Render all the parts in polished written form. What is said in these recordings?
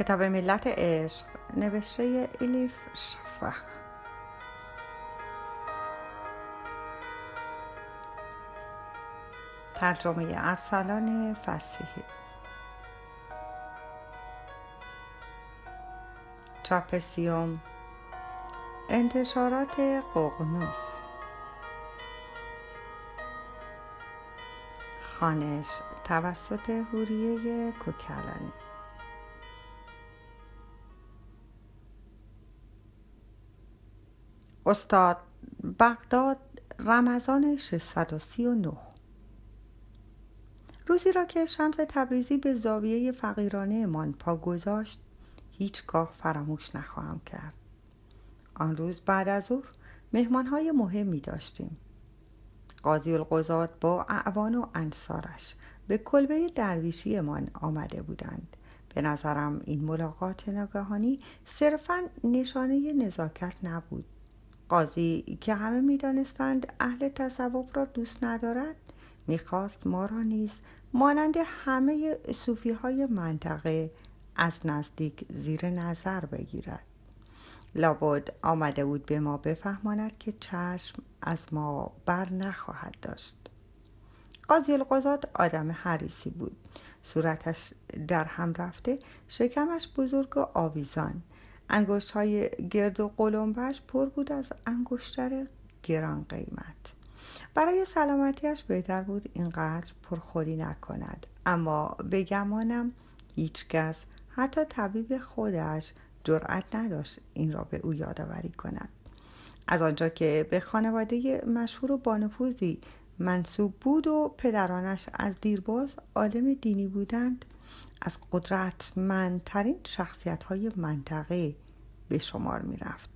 کتاب ملت عشق نوشته الیف شفاق. ترجمه ارسلان فصیحی. چاپ سیوم، انتشارات ققنوس. خوانش توسط حوریه کوکلانی. استاد بغداد، رمضان 639. روزی را که شمس تبریزی به زاویه فقیرانه من پا گذاشت هیچگاه فراموش نخواهم کرد. آن روز بعد از ظهر مهمانهای مهمی داشتیم. قاضی القضات با اعوان و انصارش به کلبه درویشی من آمده بودند. به نظرم این ملاقات ناگهانی صرفاً نشانه نزاکت نبود. قاضی که همه می دانستند اهل تصوف را دوست ندارد، می خواست ما را نیز مانند همه صوفی های منطقه از نزدیک زیر نظر بگیرد. لابد آمده بود به ما بفهماند که چشم از ما بر نخواهد داشت. قاضی القضات آدم حریصی بود. صورتش در هم رفته، شکمش بزرگ و آویزان، انگشت‌های گرد و قلمبه‌اش پر بود از انگشتر گران قیمت. برای سلامتیش بهتر بود اینقدر پرخوری نکند، اما به گمانم هیچکس حتی طبیب خودش جرأت نداشت این را به او یادآوری کند. از آنجا که به خانواده مشهور و بانفوذی منسوب بود و پدرانش از دیرباز عالم دینی بودند، از قدرتمندترین شخصیت‌های منطقه به شمار می‌رفت.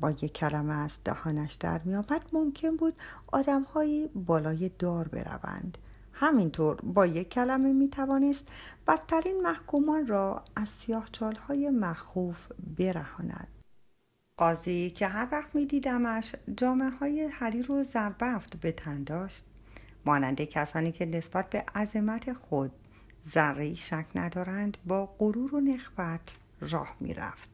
با یک کلمه از دهانش در می‌آمد ممکن بود آدم‌هایی بالای دار بروند. همینطور با یک کلمه می‌توانست بدترین محکومان را از سیاه‌چال‌های مخوف برهاند. قاضی که هر وقت می‌دیدمش جامه‌های حریر و زربفت به تن داشت، مانند کسانی که نسبت به عظمت خود ذره‌ای شک ندارند، با غرور و نخوت راه می‌رفت.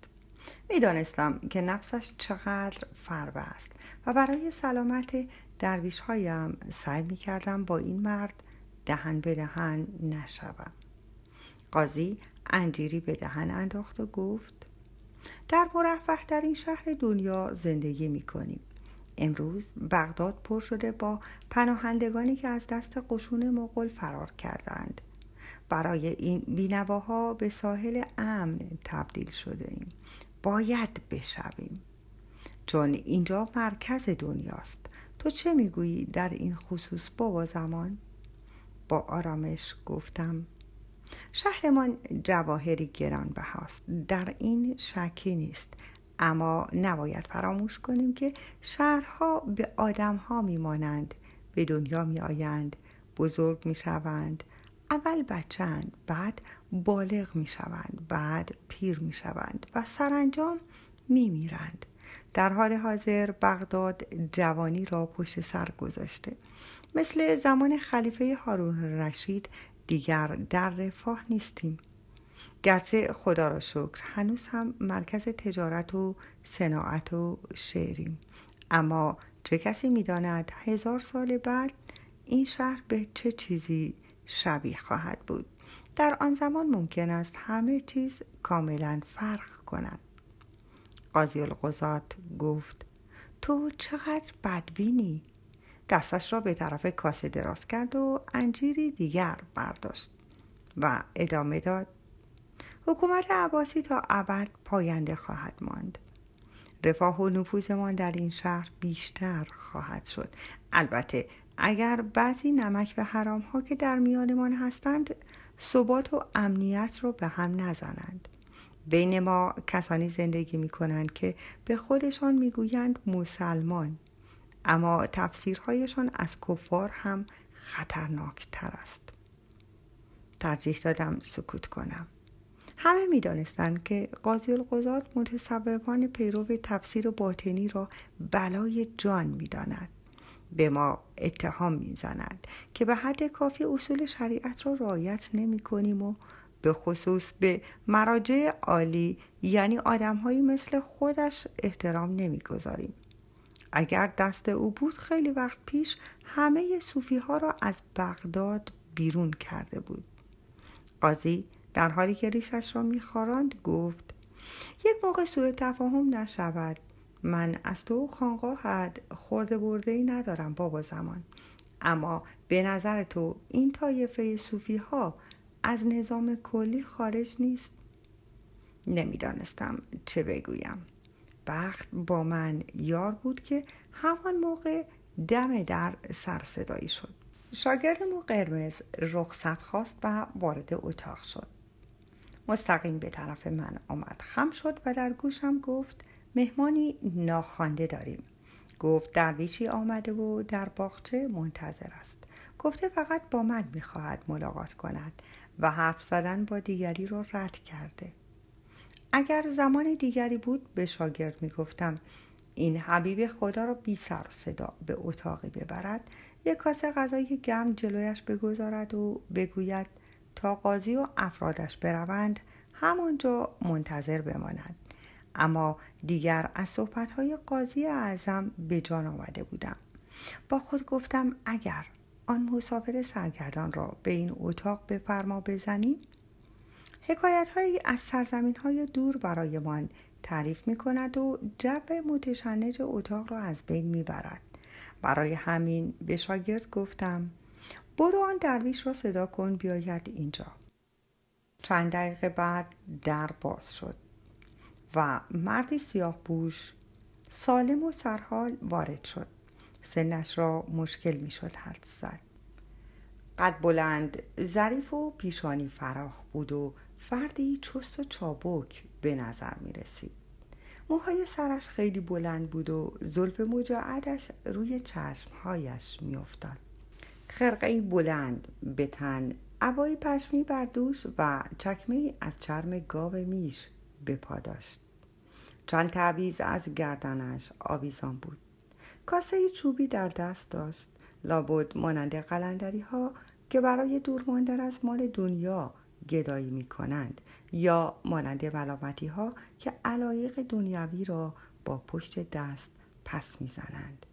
می‌دانستم که نفسش چقدر فربه است و برای سلامت درویش‌هایم سعی می‌کردم با این مرد دهن به دهن نشوم. قاضی انجیری به دهن انداخت و گفت: در مرفه‌ترین شهر دنیا زندگی می‌کنیم. امروز بغداد پر شده با پناهندگانی که از دست قشون مغول فرار کردند. برای این بینواها به ساحل امن تبدیل شده ایم. باید بشویم، چون اینجا مرکز دنیاست. تو چه میگویی در این خصوص بابا زمان؟ با آرامش گفتم: شهرمان جواهری گرانبهاست، در این شکی نیست، اما نباید فراموش کنیم که شهرها به آدمها میمانند، به دنیا میآیند، بزرگ میشوند، اول بچه‌اند، بعد بالغ میشوند، بعد پیر میشوند و سرانجام میمیرند. در حال حاضر بغداد جوانی را پشت سر گذاشته. مثل زمان خلیفه هارون الرشید دیگر در رفاه نیستیم. گرچه خدا را شکر هنوز هم مرکز تجارت و صناعت و شعریم، اما چه کسی میداند 1000 سال بعد این شهر به چه چیزی شبیه خواهد بود. در آن زمان ممکن است همه چیز کاملا فرق کند. قاضی القضات گفت: تو چقدر بدبینی. دستش را به طرف کاسه دراز کرد و انجیری دیگر برداشت و ادامه داد: حکومت عباسی تا ابد پاینده خواهد ماند. رفاه و نفوذمان در این شهر بیشتر خواهد شد. البته اگر بعضی نمک و حرام ها که در میانمان هستند ثبات و امنیت را به هم نزنند. بین ما کسانی زندگی می کنند که به خودشان می گویند مسلمان، اما تفسیرهایشان از کفار هم خطرناک تر است. ترجیح دادم سکوت کنم. همه می دانستند که قاضی القضات متصوفان پیرو تفسیر باطنی را بلای جان می داند. به ما اتهام می زنند که به حد کافی اصول شریعت را رعایت نمی کنیم و به خصوص به مراجع عالی یعنی آدم‌هایی مثل خودش احترام نمی‌گذاریم. اگر دست او بود خیلی وقت پیش همه صوفی‌ها را از بغداد بیرون کرده بود. قاضی در حالی که ریشش را می‌خاراند گفت: یک موقع سوء تفاهم نشود، من از تو خانقاهت خورده برده‌ای ندارم بابا زمان، اما به نظر تو این طایفه صوفی‌ها از نظام کلی خارج نیست؟ نمیدانستم چه بگویم. بخت با من یار بود که همان موقع دم در سرصدایی شد. شاگرد ما قرمز رخصت خواست و وارد اتاق شد. مستقیم به طرف من آمد، خم شد و در گوشم گفت: مهمانی ناخوانده داریم. گفت درویشی آمده و در باغچه منتظر است. گفته فقط با من می‌خواهد ملاقات کند و حرف زدن با دیگری را رد کرده. اگر زمان دیگری بود به شاگرد می‌گفتم این حبیب خدا را بی سر و صدا به اتاقی ببرد، یک کاسه غذای گرم جلویش بگذارد و بگوید تا قاضی و افرادش بروند همانجا منتظر بماند. اما دیگر از صحبت‌های قاضی اعظم به جان آمده بودم. با خود گفتم اگر آن مسافر سرگردان را به این اتاق بفرما بزنیم، حکایت‌هایی از سرزمین‌های دور برای من تعریف می‌کند و جو متشنج اتاق را از بین می‌برد. برای همین به شاگرد گفتم برو آن درویش را صدا کن بیاید اینجا. چند دقیقه بعد در باز شد و مردی سیاه پوش سالم و سرحال وارد شد. سنش را مشکل میشد حدس زد. قد بلند، ظریف و پیشانی فراخ بود و فردی چست و چابک به نظر می رسید. موهای سرش خیلی بلند بود و زلف مجعدش روی چشمهایش می افتاد. خرقه‌ای بلند به تن، عبای پشمی بر دوش و چکمه‌ای از چرم گاو میش به پا داشت. چند تعویذ از گردنش آویزان بود. کاسه چوبی در دست داشت، لابد مانند قلندری‌ها که برای دور ماندن از مال دنیا گدایی می‌کنند یا مانند ملامتی‌ها که علایق دنیوی را با پشت دست پس می‌زنند.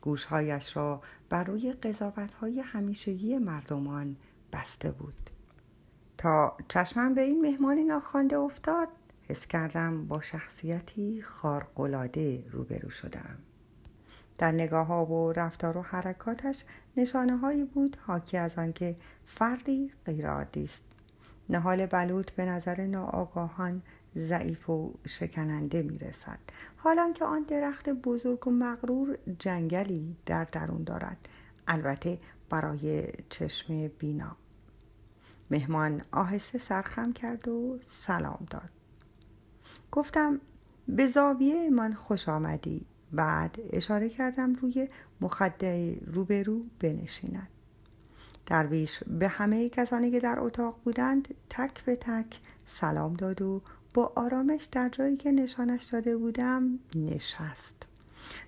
گوش‌هایش را بر روی قضاوت‌های همیشگی مردمان بسته بود. تا چشمم به این مهمان ناخوانده افتاد، حس کردم با شخصیتی خارق‌العاده روبرو شدم. در نگاه‌ها و رفتار و حرکاتش نشانه‌هایی بود حاکی از آنکه فردی غیرعادی است. نهال بلوط به نظر ناآگاهان ضعیف و شکننده می‌رسد، حالان که آن درخت بزرگ و مغرور جنگلی در درون دارد، البته برای چشم بینا. مهمان آهسته سرخم کرد و سلام داد. گفتم به زاویه من خوش آمدی. بعد اشاره کردم روی مخده روبرو بنشیند. درویش به همه کسانی که در اتاق بودند تک به تک سلام داد و با آرامش در جایی که نشانش داده بودم نشست،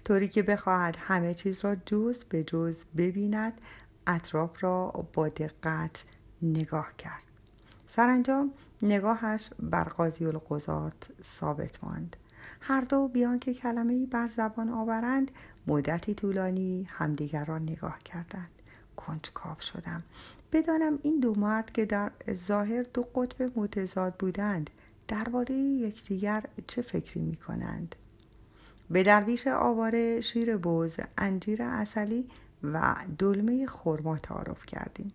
طوری که بخواهد همه چیز را جز به جز ببیند. اطراف را با دقت نگاه کرد. سرانجام نگاهش بر قاضی القضات ثابت ماند. هر دو بیان که کلمه‌ای بر زبان آورند مدتی طولانی همدیگر را نگاه کردند. کنجکاو شدم بدانم این دو مرد که در ظاهر دو قطب متضاد بودند درباره یکدیگر چه فکری می‌کنند. به درویش آواره شیر بز، انجیر عسلی و دلمه خرما تعارف کردیم،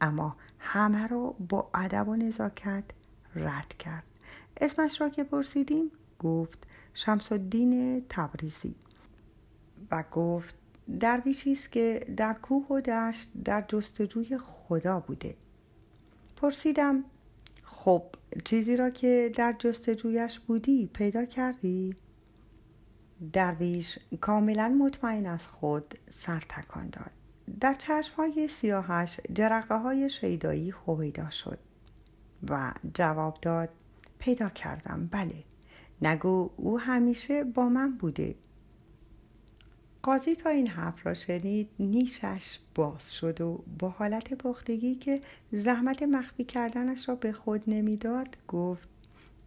اما همه را با ادب و نزاکت رد کرد. اسمش را که پرسیدیم گفت شمس الدین تبریزی و گفت درویشی است که در کوه و دشت در جستجوی خدا بوده. پرسیدم خب چیزی را که در جستجویش بودی پیدا کردی؟ درویش کاملا مطمئن از خود سر تکان داد. در چشم‌های سیاهش جرقه‌های شیدایی هویدا شد و جواب داد پیدا کردم، بله. نگو او همیشه با من بوده. قاضی تا این حرف را شنید نیشش باز شد و با حالت باختگی که زحمت مخفی کردنش را به خود نمیداد گفت: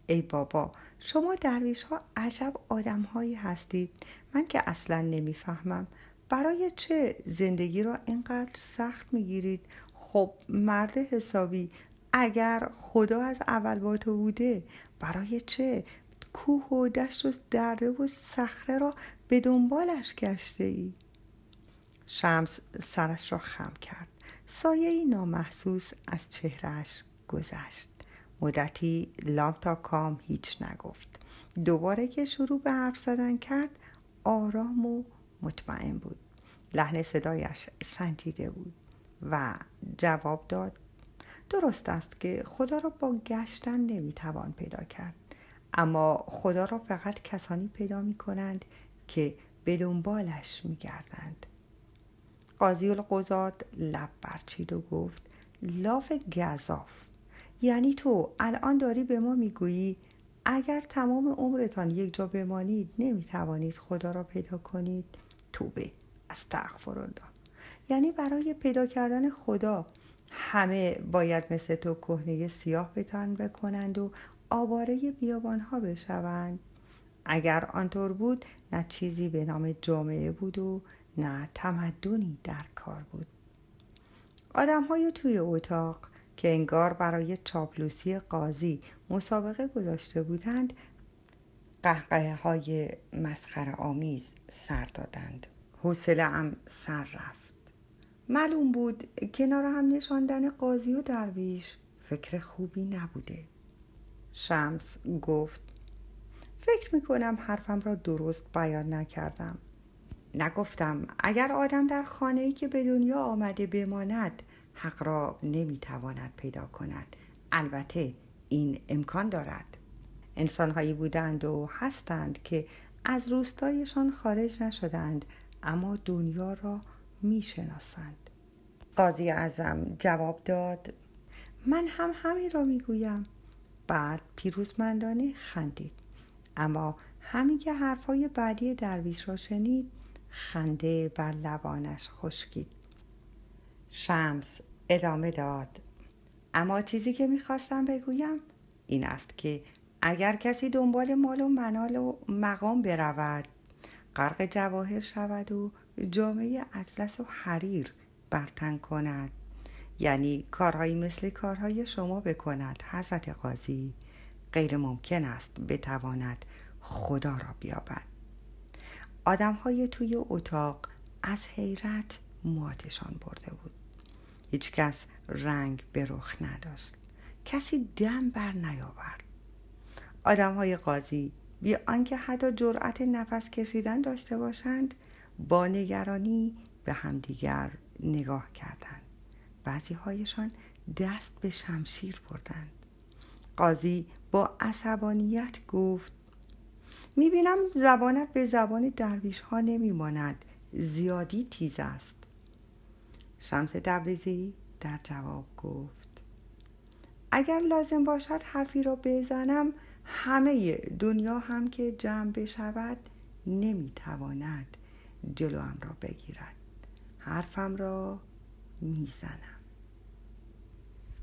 ای بابا، شما درویش ها عجب آدم هایی هستید. من که اصلا نمیفهمم برای چه زندگی را اینقدر سخت میگیرید. خب مرد حسابی اگر خدا از اول با تو بوده برای چه کوه و دشت و دره و صخره را به دنبالش گشته ای؟ شمس سرش را خم کرد. سایه‌ای نامحسوس از چهرهش گذشت. مدتی لام تا کام هیچ نگفت. دوباره که شروع به حرف زدن کرد آرام و مطمئن بود. لحن صدایش سنجیده بود و جواب داد: درست است که خدا را با گشتن نمیتوان پیدا کرد، اما خدا را فقط کسانی پیدا میکنند که به دنبالش میگردند. قاضی القضات لب برچید و گفت: لاف گزاف، یعنی تو الان داری به ما میگویی اگر تمام عمرتان یک جا بمانید نمیتوانید خدا را پیدا کنید؟ توبه، استغفرالله. یعنی برای پیدا کردن خدا همه باید مثل تو کهنه سیاه به تن بکنند و آواره بیابانها بشوند؟ اگر آنطور بود نه چیزی به نام جامعه بود و نه تمدنی در کار بود. آدم‌های توی اتاق که انگار برای چاپلوسی قاضی مسابقه گذاشته بودند قهقه‌های مسخره‌آمیز سر دادند. حوصله‌ام سر رفت. معلوم بود کنار هم نشاندن قاضی و درویش فکر خوبی نبوده. شمس گفت: فکر میکنم حرفم را درست بیان نکردم. نگفتم اگر آدم در خانه‌ای که به دنیا آمده بماند حق را نمیتواند پیدا کند. البته این امکان دارد. انسان‌هایی بودند و هستند که از روستایشان خارج نشدند اما دنیا را میشناسند. قاضی اعظم جواب داد: من هم همین را میگویم. بعد پیروزمندانه خندید. اما همین که حرفای بعدی درویش را شنید خنده بر لبانش خشکید. شمس ادامه داد: اما چیزی که میخواستم بگویم این است که اگر کسی دنبال مال و منال و مقام برود، غرق جواهر شود و جامعه اطلس و حریر برتن کند، یعنی کارهایی مثل کارهای شما بکند حضرت قاضی، غیر ممکن است بتواند خدا را بیابد. آدم‌های توی اتاق از حیرت مواتشان برده بود. هیچ کس رنگ به رخ نداشت. کسی دم بر نیاورد. آدم‌های قاضی بی آنکه حتی جرأت نفس کشیدن داشته باشند با نگرانی به همدیگر نگاه کردند. بعضی هایشان دست به شمشیر بردند. قاضی با عصبانیت گفت: میبینم زبانت به زبان درویش ها نمیماند. زیادی تیز است. شمس تبریزی در جواب گفت: اگر لازم باشد حرفی را بزنم، همه دنیا هم که جمع بشود نمیتواند جلوم را بگیرد. حرفم را میزنم.